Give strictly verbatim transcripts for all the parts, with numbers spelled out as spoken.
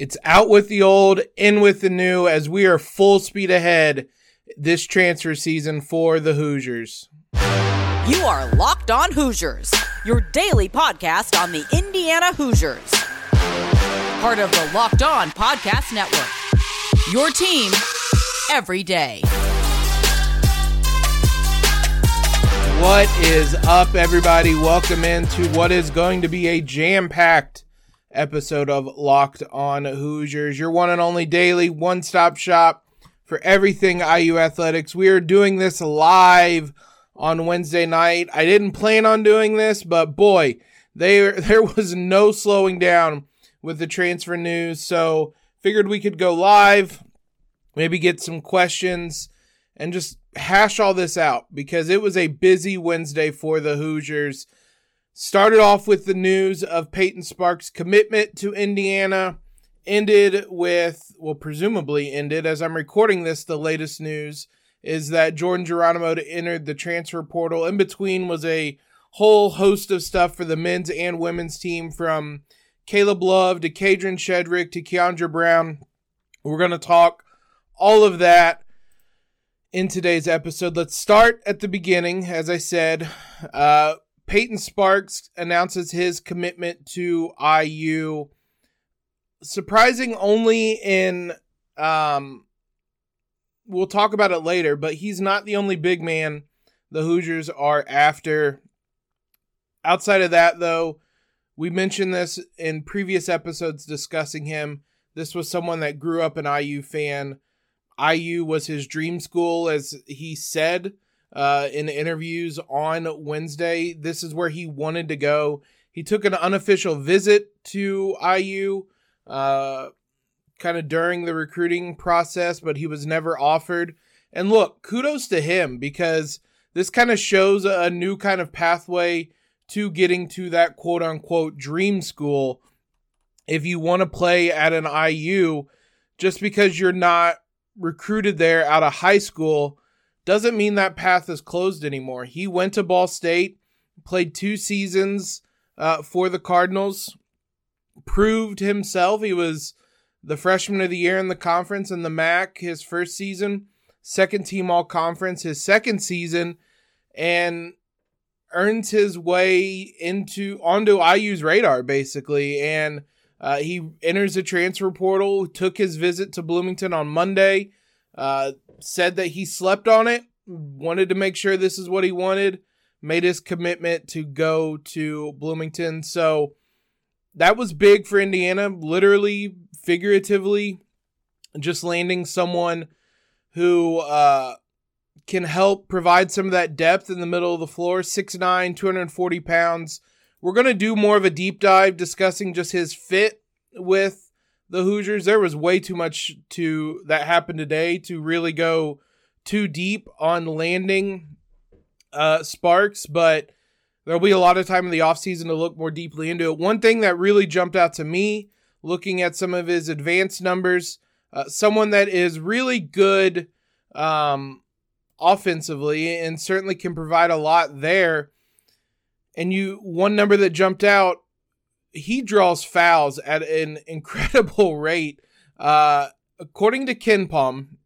It's out with the old, in with the new, as we are full speed ahead this transfer season for the Hoosiers. You are Locked On Hoosiers, your daily podcast on the Indiana Hoosiers. Part of the Locked On Podcast Network, your team every day. What is up, everybody? Welcome into what is going to be a jam-packed episode of Locked On Hoosiers, your one and only daily one-stop shop for everything I U Athletics. We are doing this live on Wednesday night. I didn't plan on doing this, but boy, there there was no slowing down with the transfer news, so figured we could go live, maybe get some questions, and just hash all this out, because it was a busy Wednesday for the Hoosiers. Started off with the news of Peyton Sparks' commitment to Indiana, ended with, well, presumably ended, as I'm recording this, the latest news is that Jordan Geronimo entered the transfer portal. In between was a whole host of stuff for the men's and women's team, from Caleb Love to Kadin Shedrick to Kiandra Brown. We're going to talk all of that in today's episode. Let's start at the beginning, as I said. Uh... Peyton Sparks announces his commitment to I U. Surprising only in, um, we'll talk about it later, but he's not the only big man the Hoosiers are after. Outside of that, though, we mentioned this in previous episodes discussing him. This was someone that grew up an I U fan. I U was his dream school, as he said Uh, in interviews on Wednesday. This is where he wanted to go. He took an unofficial visit to I U uh, kind of during the recruiting process, but he was never offered. And look, kudos to him, because this kind of shows a new kind of pathway to getting to that quote-unquote dream school. If you want to play at an I U, just because you're not recruited there out of high school doesn't mean that path is closed anymore. He went to Ball State, played two seasons uh, for the Cardinals, proved himself. He was the freshman of the year in the conference in the M A C his first season, second team all-conference his second season, and earns his way into onto I U's radar, basically. And uh, he enters the transfer portal, took his visit to Bloomington on Monday, uh, said that he slept on it, wanted to make sure this is what he wanted, made his commitment to go to Bloomington. So that was big for Indiana, literally, figuratively, just landing someone who uh, can help provide some of that depth in the middle of the floor. six nine, two hundred forty pounds. We're going to do more of a deep dive discussing just his fit with the Hoosiers. There was way too much to that happened today to really go too deep on landing uh, Sparks, but there'll be a lot of time in the offseason to look more deeply into it. One thing that really jumped out to me, looking at some of his advanced numbers, uh, someone that is really good um, offensively and certainly can provide a lot there. And you, one number that jumped out, he draws fouls at an incredible rate. Uh, according to Ken Pom,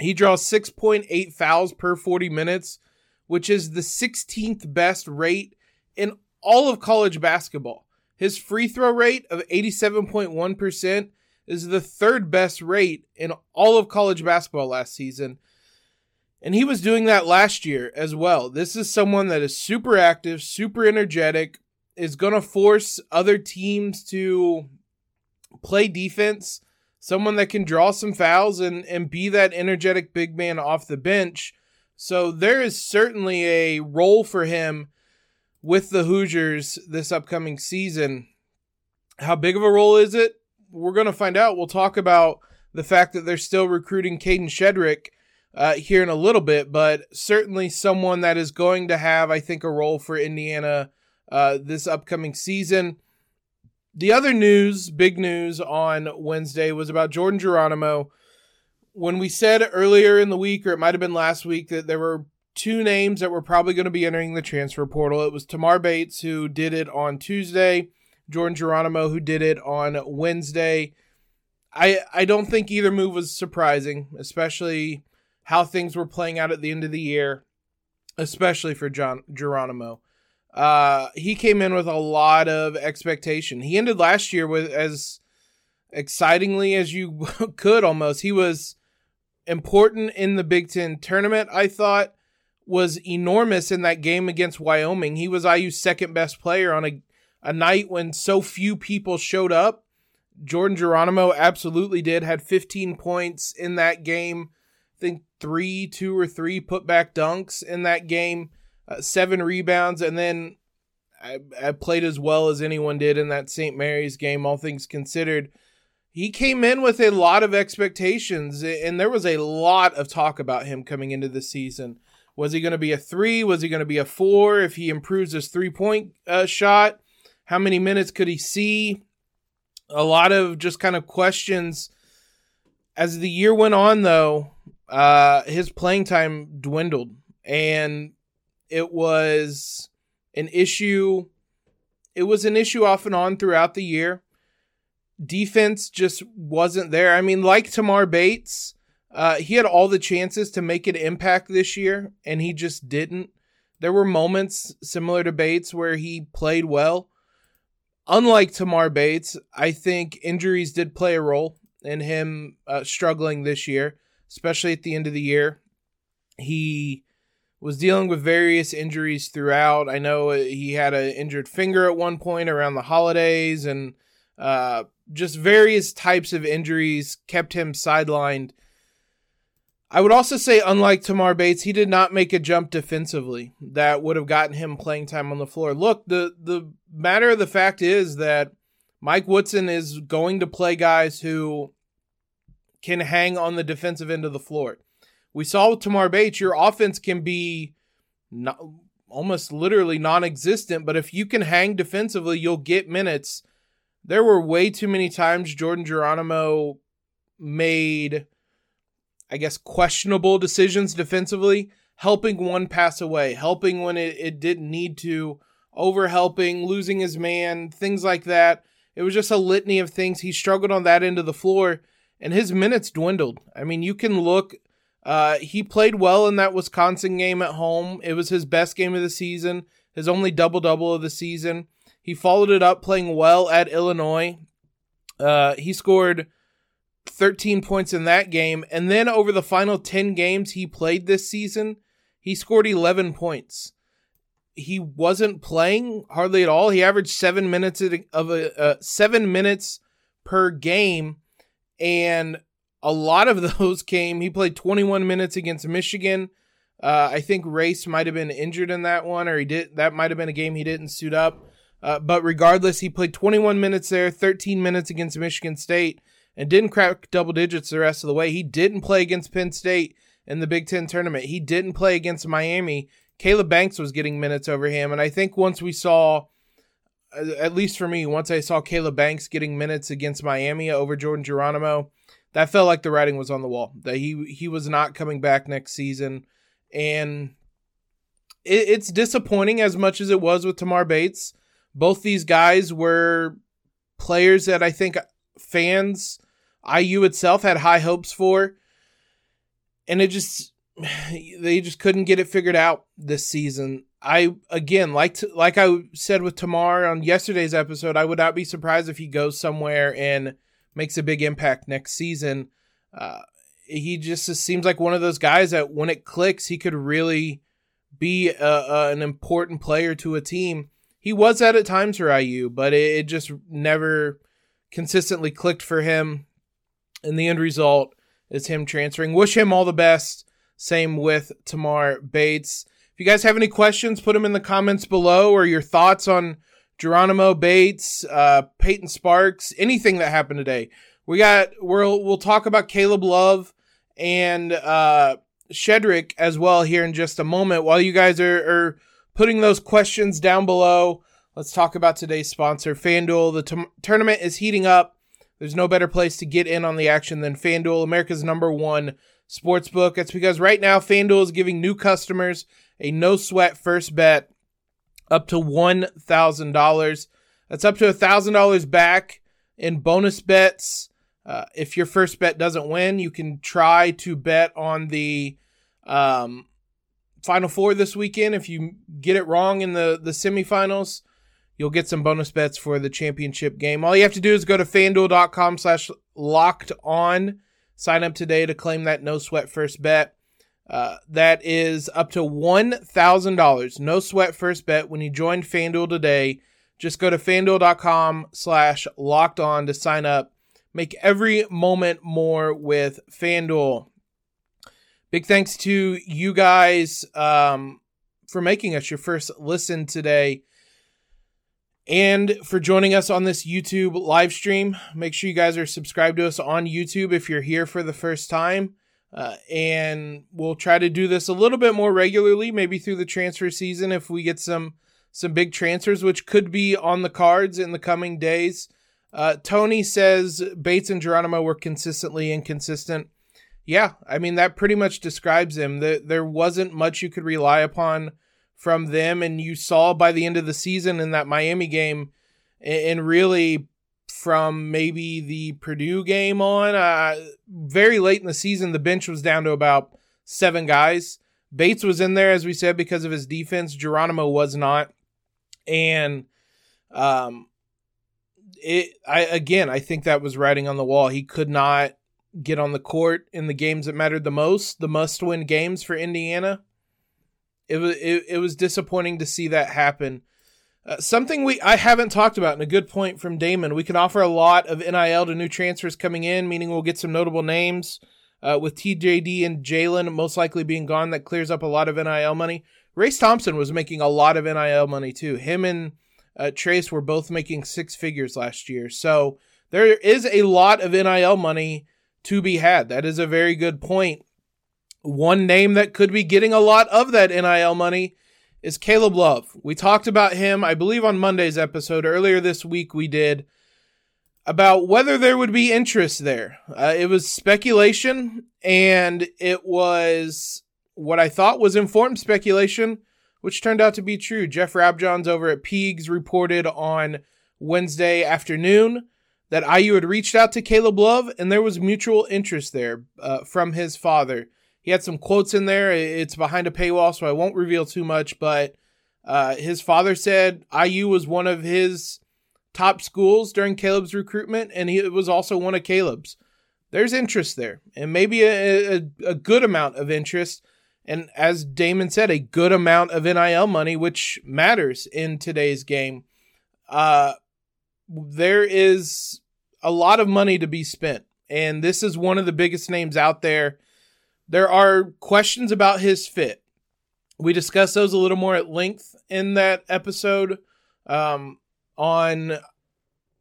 he draws six point eight fouls per forty minutes, which is the sixteenth best rate in all of college basketball. His free throw rate of eighty-seven point one percent is the third best rate in all of college basketball last season. And he was doing that last year as well. This is someone that is super active, super energetic, is going to force other teams to play defense, someone that can draw some fouls and, and be that energetic big man off the bench. So there is certainly a role for him with the Hoosiers this upcoming season. How big of a role is it? We're going to find out. We'll talk about the fact that they're still recruiting Kadin Shedrick uh, here in a little bit, but certainly someone that is going to have, I think, a role for Indiana Uh, this upcoming season. The other news, big news on Wednesday, was about Jordan Geronimo. When we said earlier in the week, or it might have been last week, that there were two names that were probably going to be entering the transfer portal. It was Tamar Bates, who did it on Tuesday, Jordan Geronimo, who did it on Wednesday. I, I don't think either move was surprising, especially how things were playing out at the end of the year, especially for John Geronimo. Uh, he came in with a lot of expectation. He ended last year with as excitingly as you could almost. He was important in the Big Ten tournament, I thought, was enormous in that game against Wyoming. He was I U's second best player on a, a night when so few people showed up. Jordan Geronimo absolutely did, had fifteen points in that game. I think three, two or three putback dunks in that game, uh, seven rebounds, and then I, I played as well as anyone did in that Saint Mary's game, all things considered. He came in with a lot of expectations, and there was a lot of talk about him coming into the season. Was he going to be a three? Was he going to be a four? If he improves his three-point uh, shot, how many minutes could he see? A lot of just kind of questions. As the year went on, though, uh, his playing time dwindled, and it was an issue. It was an issue off and on throughout the year. Defense just wasn't there. I mean, like Tamar Bates, uh, he had all the chances to make an impact this year, and he just didn't. There were moments similar to Bates where he played well. Unlike Tamar Bates, I think injuries did play a role in him uh, struggling this year, especially at the end of the year. He was dealing with various injuries throughout. I know he had an injured finger at one point around the holidays, and uh, just various types of injuries kept him sidelined. I would also say, unlike Tamar Bates, he did not make a jump defensively that would have gotten him playing time on the floor. Look, the, the matter of the fact is that Mike Woodson is going to play guys who can hang on the defensive end of the floor. We saw with Tamar Bates, your offense can be not, almost literally non-existent, but if you can hang defensively, you'll get minutes. There were way too many times Jordan Geronimo made, I guess, questionable decisions defensively, helping one pass away, helping when it, it didn't need to, overhelping, losing his man, things like that. It was just a litany of things. He struggled on that end of the floor, and his minutes dwindled. I mean, you can look. Uh, he played well in that Wisconsin game at home. It was his best game of the season, his only double-double of the season. He followed it up playing well at Illinois. Uh, he scored thirteen points in that game, and then over the final ten games he played this season, he scored eleven points. He wasn't playing hardly at all. He averaged seven minutes of a uh, seven minutes per game, and a lot of those came. He played twenty-one minutes against Michigan. Uh, I think Race might have been injured in that one, or he did. That might have been a game he didn't suit up. Uh, but regardless, he played twenty-one minutes there, thirteen minutes against Michigan State, and didn't crack double digits the rest of the way. He didn't play against Penn State in the Big Ten tournament. He didn't play against Miami. Caleb Banks was getting minutes over him. And I think once we saw, at least for me, once I saw Caleb Banks getting minutes against Miami over Jordan Geronimo, that felt like the writing was on the wall, that he he was not coming back next season. And it, it's disappointing as much as it was with Tamar Bates. Both these guys were players that I think fans, I U itself, had high hopes for, and it just they just couldn't get it figured out this season. I again like to, like I said with Tamar on yesterday's episode, I would not be surprised if he goes somewhere and makes a big impact next season. Uh, he just seems like one of those guys that when it clicks, he could really be a, a, an important player to a team. He was that at times for I U, but it, it just never consistently clicked for him, and the end result is him transferring. Wish him all the best. Same with Tamar Bates. If you guys have any questions, put them in the comments below, or your thoughts on Geronimo, Bates, uh, Peyton Sparks, anything that happened today. We got we'll we'll talk about Caleb Love and uh, Shedrick as well here in just a moment. While you guys are, are putting those questions down below, let's talk about today's sponsor, FanDuel. The t- tournament is heating up. There's no better place to get in on the action than FanDuel, America's number one sportsbook. That's because right now, FanDuel is giving new customers a no-sweat first bet up to one thousand dollars. That's up to one thousand dollars back in bonus bets. Uh, if your first bet doesn't win, you can try to bet on the um, Final Four this weekend. If you get it wrong in the, the semifinals, you'll get some bonus bets for the championship game. All you have to do is go to FanDuel.com slash locked on. Sign up today to claim that no sweat first bet. Uh, that is up to one thousand dollars. No sweat first bet when you join FanDuel today. Just go to FanDuel.com slash locked on to sign up. Make every moment more with FanDuel. Big thanks to you guys um, for making us your first listen today. And for joining us on this YouTube live stream. Make sure you guys are subscribed to us on YouTube if you're here for the first time. Uh, and we'll try to do this a little bit more regularly, maybe through the transfer season if we get some some big transfers, which could be on the cards in the coming days. Uh, Tony says Bates and Geronimo were consistently inconsistent. Yeah, I mean, that pretty much describes them. The, there wasn't much you could rely upon from them, and you saw by the end of the season in that Miami game, and really from maybe the Purdue game on, uh, very late in the season, the bench was down to about seven guys. Bates was in there, as we said, because of his defense. Geronimo was not, and um, it. I again, I think that was writing on the wall. He could not get on the court in the games that mattered the most, the must-win games for Indiana. It was it, it was disappointing to see that happen. Uh, something we I haven't talked about, and a good point from Damon. We can offer a lot of N I L to new transfers coming in, meaning we'll get some notable names uh, with T J D and Jalen most likely being gone. That clears up a lot of N I L money. Race Thompson was making a lot of N I L money too. Him and uh, Trayce were both making six figures last year. So there is a lot of N I L money to be had. That is a very good point. One name that could be getting a lot of that N I L money is Caleb Love. We talked about him, I believe, on Monday's episode. Earlier this week we did, about whether there would be interest there. Uh, it was speculation, and it was what I thought was informed speculation, which turned out to be true. Jeff Rabjohns over at Peegs reported on Wednesday afternoon that I U had reached out to Caleb Love, and there was mutual interest there uh, from his father. He had some quotes in there. It's behind a paywall, so I won't reveal too much, but uh, his father said I U was one of his top schools during Caleb's recruitment, and he, it was also one of Caleb's. There's interest there, and maybe a, a, a good amount of interest, and as Damon said, a good amount of N I L money, which matters in today's game. Uh, there is a lot of money to be spent, and this is one of the biggest names out there. There are questions about his fit. We discussed those a little more at length in that episode um, on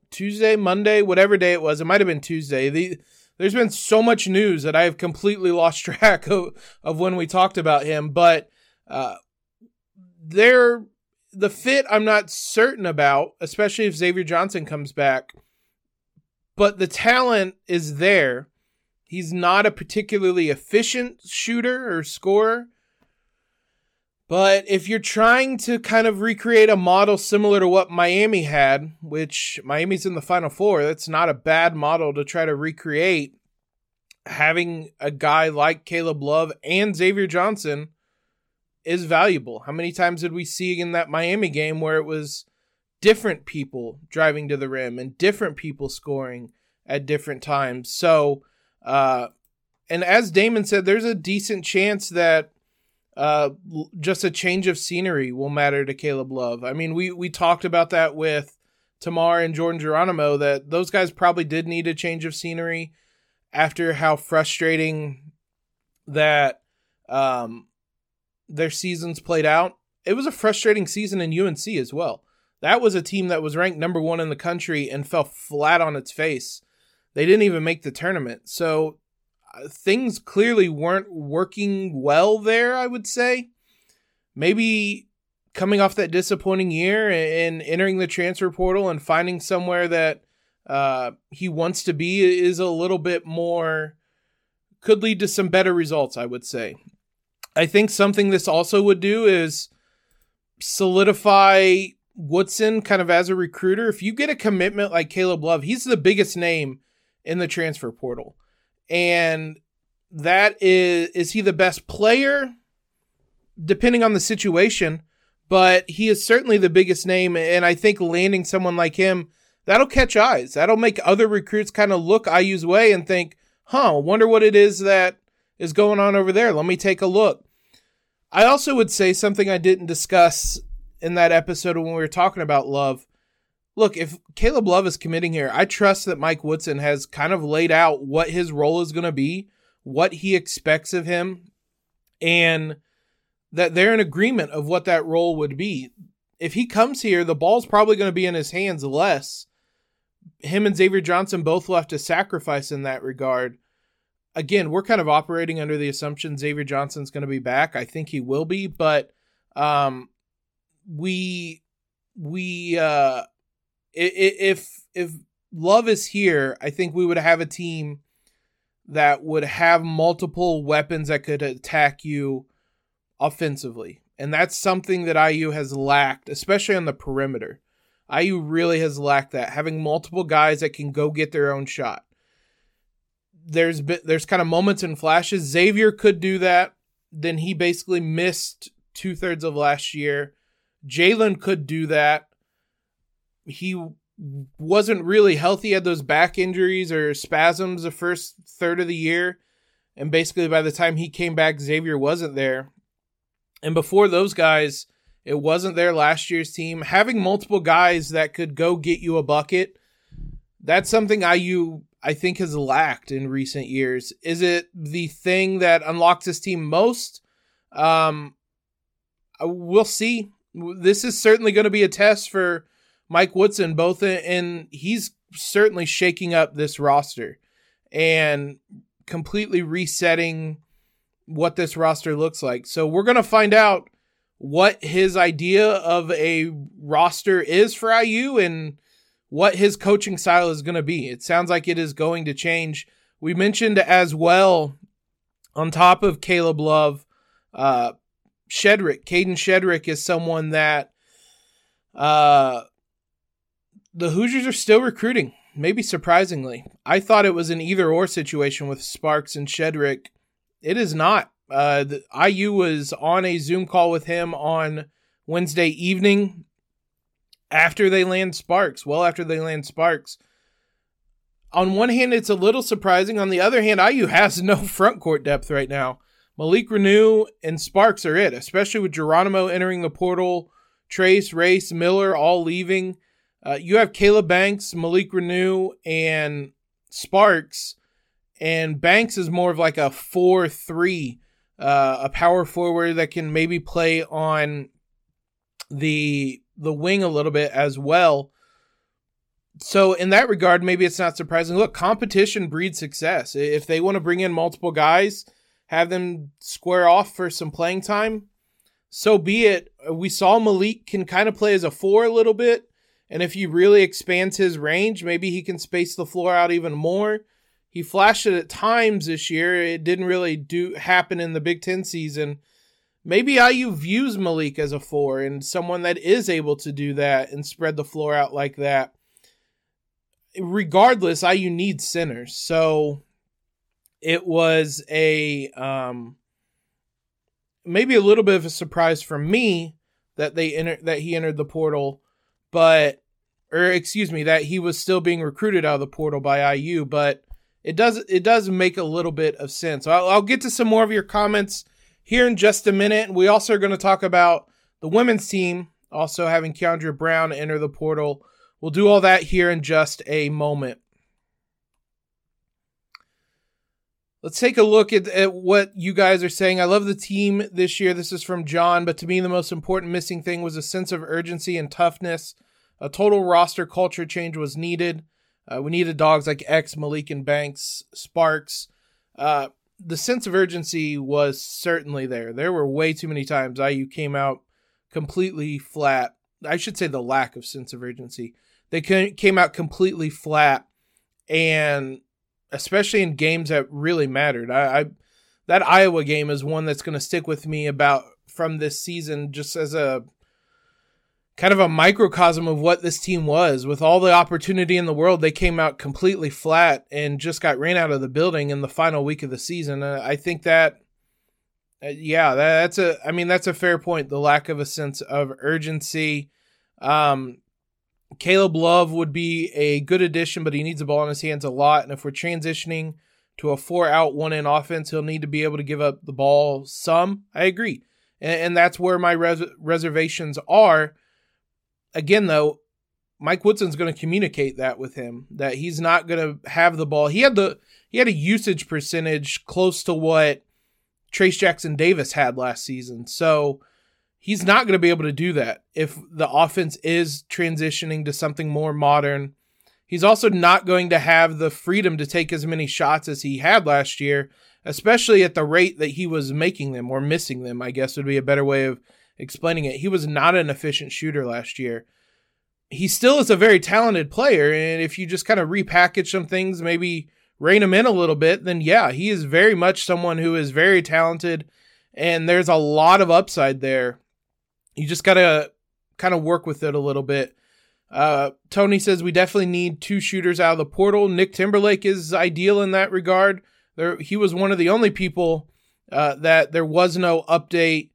Tuesday, Monday, whatever day it was. It might have been Tuesday. The, there's been so much news that I have completely lost track of, of when we talked about him. But uh, there, the fit I'm not certain about, especially if Xavier Johnson comes back. But the talent is there. He's not a particularly efficient shooter or scorer. But if you're trying to kind of recreate a model similar to what Miami had, which Miami's in the Final Four, that's not a bad model to try to recreate. Having a guy like Caleb Love and Xavier Johnson is valuable. How many times did we see in that Miami game where it was different people driving to the rim and different people scoring at different times? So... Uh, and as Damon said, there's a decent chance that uh, just a change of scenery will matter to Caleb Love. I mean, we, we talked about that with Tamar and Jordan Geronimo, that those guys probably did need a change of scenery after how frustrating that um, their seasons played out. It was a frustrating season in U N C as well. That was a team that was ranked number one in the country and fell flat on its face. They didn't even make the tournament. So uh, things clearly weren't working well there, I would say. Maybe coming off that disappointing year and, and entering the transfer portal and finding somewhere that uh, he wants to be is a little bit more, could lead to some better results, I would say. I think something this also would do is solidify Woodson kind of as a recruiter. If you get a commitment like Caleb Love, he's the biggest name in the transfer portal. And that is, is he the best player? Depending on the situation, but he is certainly the biggest name. And I think landing someone like him, that'll catch eyes. That'll make other recruits kind of look I U's way and think, huh, wonder what it is that is going on over there. Let me take a look. I also would say something I didn't discuss in that episode when we were talking about Love. Look, if Caleb Love is committing here, I trust that Mike Woodson has kind of laid out what his role is going to be, what he expects of him, and that they're in agreement of what that role would be. If he comes here, the ball's probably going to be in his hands less. Him and Xavier Johnson both left a sacrifice in that regard. Again, we're kind of operating under the assumption Xavier Johnson's going to be back. I think he will be, but um, we we uh, if if Love is here, I think we would have a team that would have multiple weapons that could attack you offensively. And that's something that I U has lacked, especially on the perimeter. I U really has lacked that, having multiple guys that can go get their own shot. There's been, there's kind of moments and flashes. Xavier could do that. Then he basically missed two thirds of last year. Jalen could do that. He wasn't really healthy, had those back injuries or spasms the first third of the year. And basically by the time he came back, Xavier wasn't there. And before those guys, it wasn't their last year's team. Having multiple guys that could go get you a bucket, that's something I U, I think, has lacked in recent years. Is it the thing that unlocks this team most? Um, we'll see. This is certainly going to be a test for Mike Woodson, both in, and he's certainly shaking up this roster and completely resetting what this roster looks like. So we're going to find out what his idea of a roster is for I U and what his coaching style is going to be. It sounds like it is going to change. We mentioned as well, on top of Caleb Love, uh, Shedrick, Kadin Shedrick is someone that uh, the Hoosiers are still recruiting, maybe surprisingly. I thought it was an either-or situation with Sparks and Shedrick. It is not. Uh, the, I U was on a Zoom call with him on Wednesday evening after they land Sparks, well after they land Sparks. On one hand, it's a little surprising. On the other hand, I U has no front court depth right now. Malik Reneau and Sparks are it, especially with Geronimo entering the portal, Trayce, Race, Miller all leaving. Uh, you have Caleb Banks, Malik Reneau, and Sparks. And Banks is more of like a four three, uh, a power forward that can maybe play on the the wing a little bit as well. So in that regard, maybe it's not surprising. Look, competition breeds success. If they want to bring in multiple guys, have them square off for some playing time, so be it. We saw Malik can kind of play as a four a little bit. And if he really expands his range, maybe he can space the floor out even more. He flashed it at times this year. It didn't really do happen in the Big Ten season. Maybe I U views Malik as a four and someone that is able to do that and spread the floor out like that. Regardless, I U needs centers. So it was a um, maybe a little bit of a surprise for me that they enter, that he entered the portal, but or excuse me, that he was still being recruited out of the portal by I U, but It does it does make a little bit of sense. I'll, I'll get to some more of your comments here in just a minute. We also are going to talk about the women's team, also having Kiandra Brown enter the portal. We'll do all that here in just a moment. Let's take a look at, at what you guys are saying. I love the team this year. This is from John. But to me, the most important missing thing was a sense of urgency and toughness. A total roster culture change was needed. Uh, we needed dogs like X, Malik, and Banks, Sparks. Uh, the sense of urgency was certainly there. There were way too many times I U came out completely flat. I should say the lack of sense of urgency. They came out completely flat, and especially in games that really mattered. I, I that Iowa game is one that's going to stick with me about from this season, just as a kind of a microcosm of what this team was. With all the opportunity in the world, they came out completely flat and just got ran out of the building in the final week of the season. Uh, I think that, uh, yeah, that, that's a, I mean, that's a fair point. The lack of a sense of urgency. Um, Caleb Love would be a good addition, but he needs the ball in his hands a lot. And if we're transitioning to a four out, one in offense, he'll need to be able to give up the ball some. I agree. And, and that's where my res- reservations are. Again, though, Mike Woodson's going to communicate that with him, that he's not going to have the ball. He had the he had a usage percentage close to what Trayce Jackson Davis had last season. So he's not going to be able to do that if the offense is transitioning to something more modern. He's also not going to have the freedom to take as many shots as he had last year, especially at the rate that he was making them or missing them, I guess would be a better way of explaining it. He was not an efficient shooter last year. He still is a very talented player, and if you just kind of repackage some things, maybe rein him in a little bit, then yeah, he is very much someone who is very talented, and there's a lot of upside there. You just gotta kind of work with it a little bit. Uh, Tony says we definitely need two shooters out of the portal. Nick Timberlake is ideal in that regard. There, he was one of the only people uh, that there was no update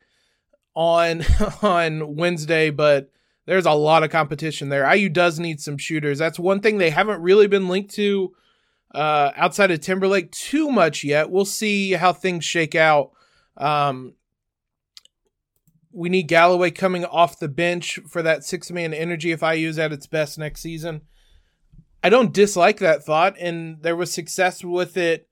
on on Wednesday, but there's a lot of competition there. I U does need some shooters. That's one thing they haven't really been linked to uh, outside of Timberlake too much yet. We'll see how things shake out. Um, we need Galloway coming off the bench for that six-man energy if I U's at its best next season. I don't dislike that thought, and there was success with it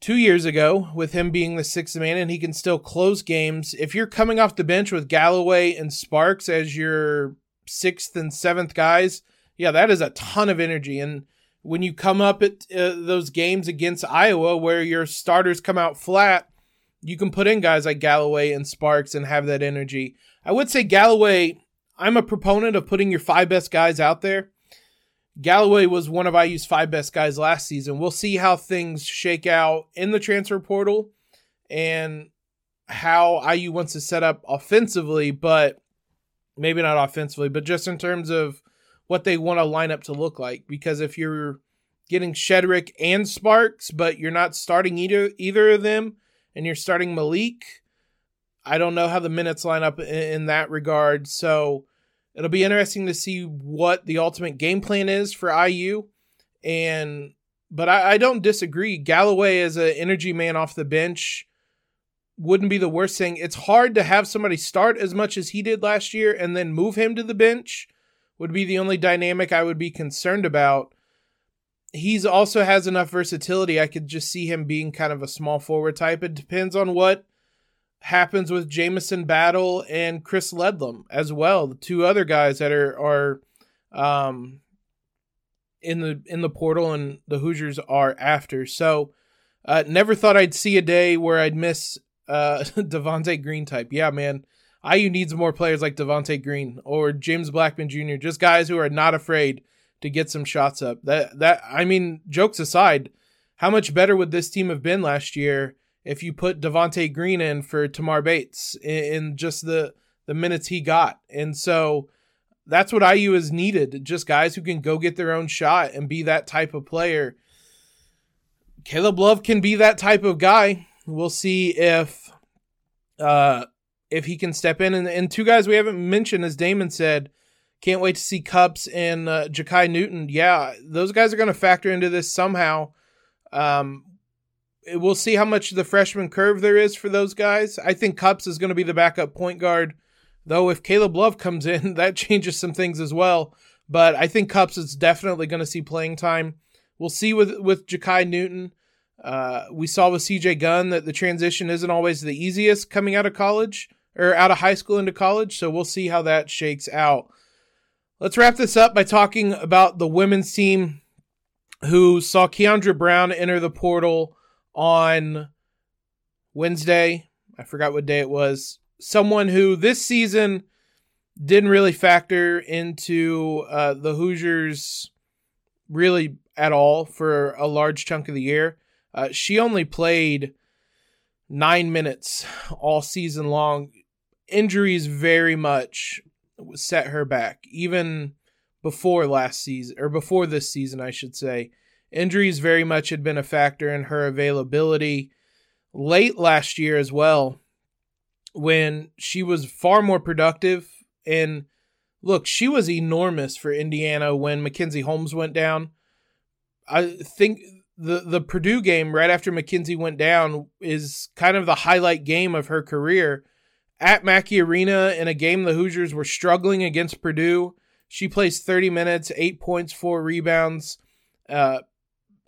two years ago with him being the sixth man, and he can still close games. If you're coming off the bench with Galloway and Sparks as your sixth and seventh guys, yeah, that is a ton of energy. And when you come up at uh, those games against Iowa where your starters come out flat, you can put in guys like Galloway and Sparks and have that energy. I would say Galloway, I'm a proponent of putting your five best guys out there. Galloway was one of I U's five best guys last season. We'll see how things shake out in the transfer portal and how I U wants to set up offensively, but maybe not offensively, but just in terms of what they want a lineup to look like. Because if you're getting Shedrick and Sparks, but you're not starting either, either of them, and you're starting Malik, I don't know how the minutes line up in, in that regard. So it'll be interesting to see what the ultimate game plan is for I U. And but I, I don't disagree. Galloway as an energy man off the bench wouldn't be the worst thing. It's hard to have somebody start as much as he did last year and then move him to the bench would be the only dynamic I would be concerned about. He's also has enough versatility. I could just see him being kind of a small forward type. It depends on what happens with Jamison Battle and Chris Ledlum as well, the two other guys that are are um, in the in the portal and the Hoosiers are after. So, uh, never thought I'd see a day where I'd miss uh, Devontae Green type. Yeah, man, I U needs more players like Devontae Green or James Blackmon Junior Just guys who are not afraid to get some shots up. That that I mean, jokes aside, how much better would this team have been last year if you put Devonte Green in for Tamar Bates in, in just the, the minutes he got? And so that's what I U has needed, just guys who can go get their own shot and be that type of player. Caleb Love can be that type of guy. We'll see if uh, if he can step in. And, and two guys we haven't mentioned, as Damon said, can't wait to see Cups and uh, Ja'Kai Newton. Yeah, those guys are going to factor into this somehow. Um We'll see how much the freshman curve there is for those guys. I think Cups is going to be the backup point guard, though if Caleb Love comes in, that changes some things as well. But I think Cups is definitely going to see playing time. We'll see with, with Ja'Kai Newton. Uh, we saw with C J Gunn that the transition isn't always the easiest coming out of college or out of high school into college. So we'll see how that shakes out. Let's wrap this up by talking about the women's team, who saw Kiandra Brown enter the portal on Wednesday. I forgot what day it was. Someone who this season didn't really factor into uh, the Hoosiers really at all for a large chunk of the year. Uh, she only played nine minutes all season long. Injuries very much set her back, even before last season, or before this season, I should say. Injuries very much had been a factor in her availability late last year as well, when she was far more productive. And look, she was enormous for Indiana when Mackenzie Holmes went down. I think the the Purdue game right after Mackenzie went down is kind of the highlight game of her career. At Mackey Arena, in a game the Hoosiers were struggling against Purdue, she placed thirty minutes, eight points, four rebounds. Uh,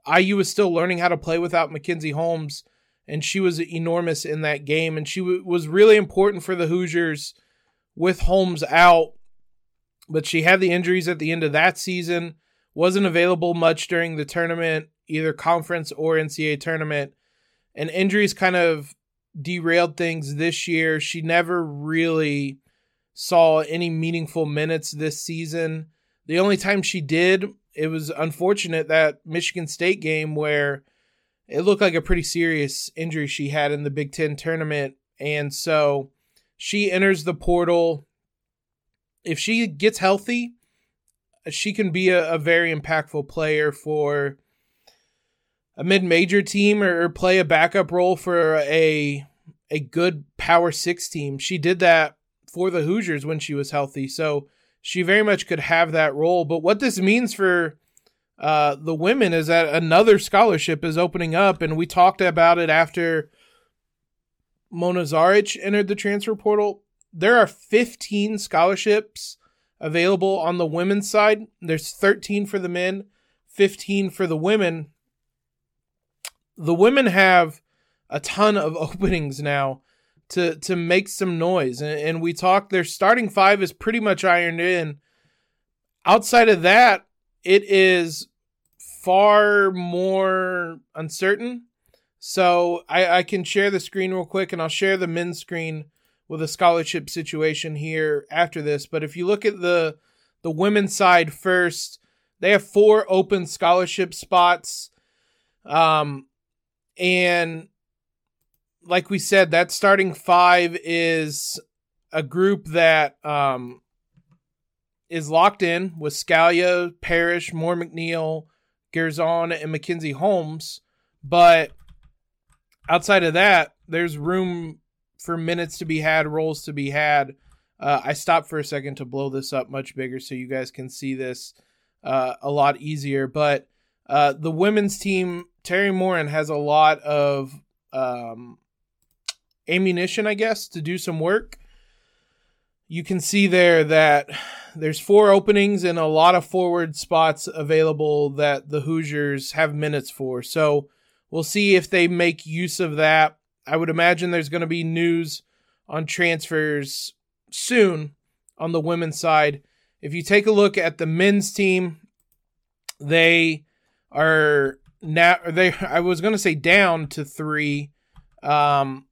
I U was still learning how to play without Mackenzie Holmes, and she was enormous in that game, and she w- was really important for the Hoosiers with Holmes out, but she had the injuries at the end of that season, wasn't available much during the tournament, either conference or N C A A tournament, and injuries kind of derailed things this year. She never really saw any meaningful minutes this season. The only time she did, it was unfortunate, that Michigan State game where it looked like a pretty serious injury she had in the Big Ten tournament. And so she enters the portal. If she gets healthy, she can be a, a very impactful player for a mid-major team, or, or play a backup role for a a good Power Six team. She did that for the Hoosiers when she was healthy, so she very much could have that role. But what this means for uh, the women is that another scholarship is opening up, and we talked about it after Mona Zarich entered the transfer portal. There are fifteen scholarships available on the women's side. There's thirteen for the men, fifteen for the women. The women have a ton of openings now to to make some noise. And, and we talked, their starting five is pretty much ironed in. Outside of that, it is far more uncertain. So I, I can share the screen real quick, and I'll share the men's screen with a scholarship situation here after this. But if you look at the the women's side first, they have four open scholarship spots. Um, and like we said, that starting five is a group that um, is locked in with Scalia, Parrish, Moore McNeil, Garzon, and Mackenzie Holmes. But outside of that, there's room for minutes to be had, roles to be had. Uh, I stopped for a second to blow this up much bigger so you guys can see this uh, a lot easier. But uh, the women's team, Terry Morin has a lot of um, ammunition, I guess, to do some work. You can see there that there's four openings and a lot of forward spots available that the Hoosiers have minutes for. So we'll see if they make use of that. I would imagine there's going to be news on transfers soon on the women's side. If you take a look at the men's team, they are now, they, I was going to say down to three um,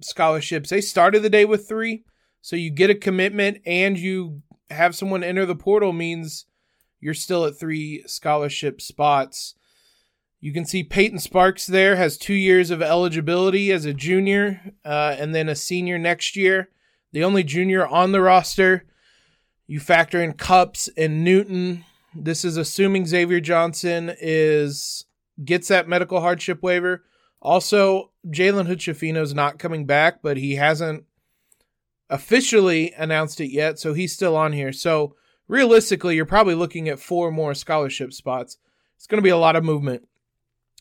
scholarships. They started the day with three. So you get a commitment and you have someone enter the portal means you're still at three scholarship spots. You can see Peyton Sparks there has two years of eligibility as a junior uh, and then a senior next year. The only junior on the roster. You factor in Cups and Newton. This is assuming Xavier Johnson is gets that medical hardship waiver. Also, Jalen Hutchefino's not coming back, but he hasn't officially announced it yet, so he's still on here. So realistically, you're probably looking at four more scholarship spots. It's going to be a lot of movement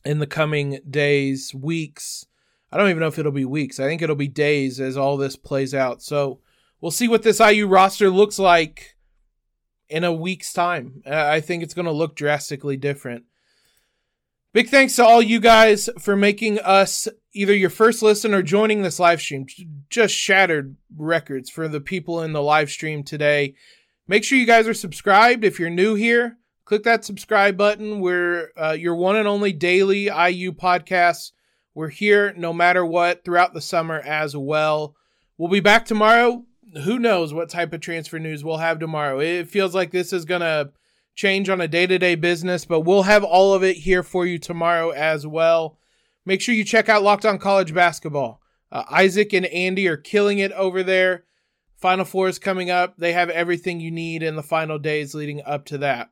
in the coming days, weeks. I don't even know if it'll be weeks. I think it'll be days as all this plays out. So we'll see what this I U roster looks like in a week's time. Uh, I think it's going to look drastically different. Big thanks to all you guys for making us either your first listen or joining this live stream. Just shattered records for the people in the live stream today. Make sure you guys are subscribed if you're new here. Click that subscribe button. We're uh, your one and only daily I U podcast. We're here no matter what throughout the summer as well. We'll be back tomorrow. Who knows what type of transfer news we'll have tomorrow. It feels like this is going to change on a day-to-day business, but we'll have all of it here for you tomorrow as well. Make sure you check out Locked On College Basketball. Uh, Isaac and Andy are killing it over there. Final Four is coming up. They have everything you need in the final days leading up to that.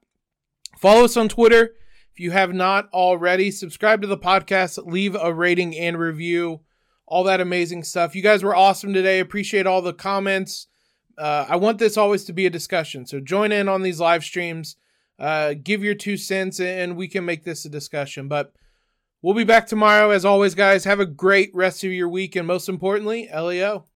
Follow us on Twitter if you have not already. Subscribe to the podcast. Leave a rating and review. All that amazing stuff. You guys were awesome today. Appreciate all the comments. Uh, I want this always to be a discussion. So join in on these live streams. Uh, give your two cents and we can make this a discussion. But we'll be back tomorrow. As always, guys, have a great rest of your week. And most importantly, L E O.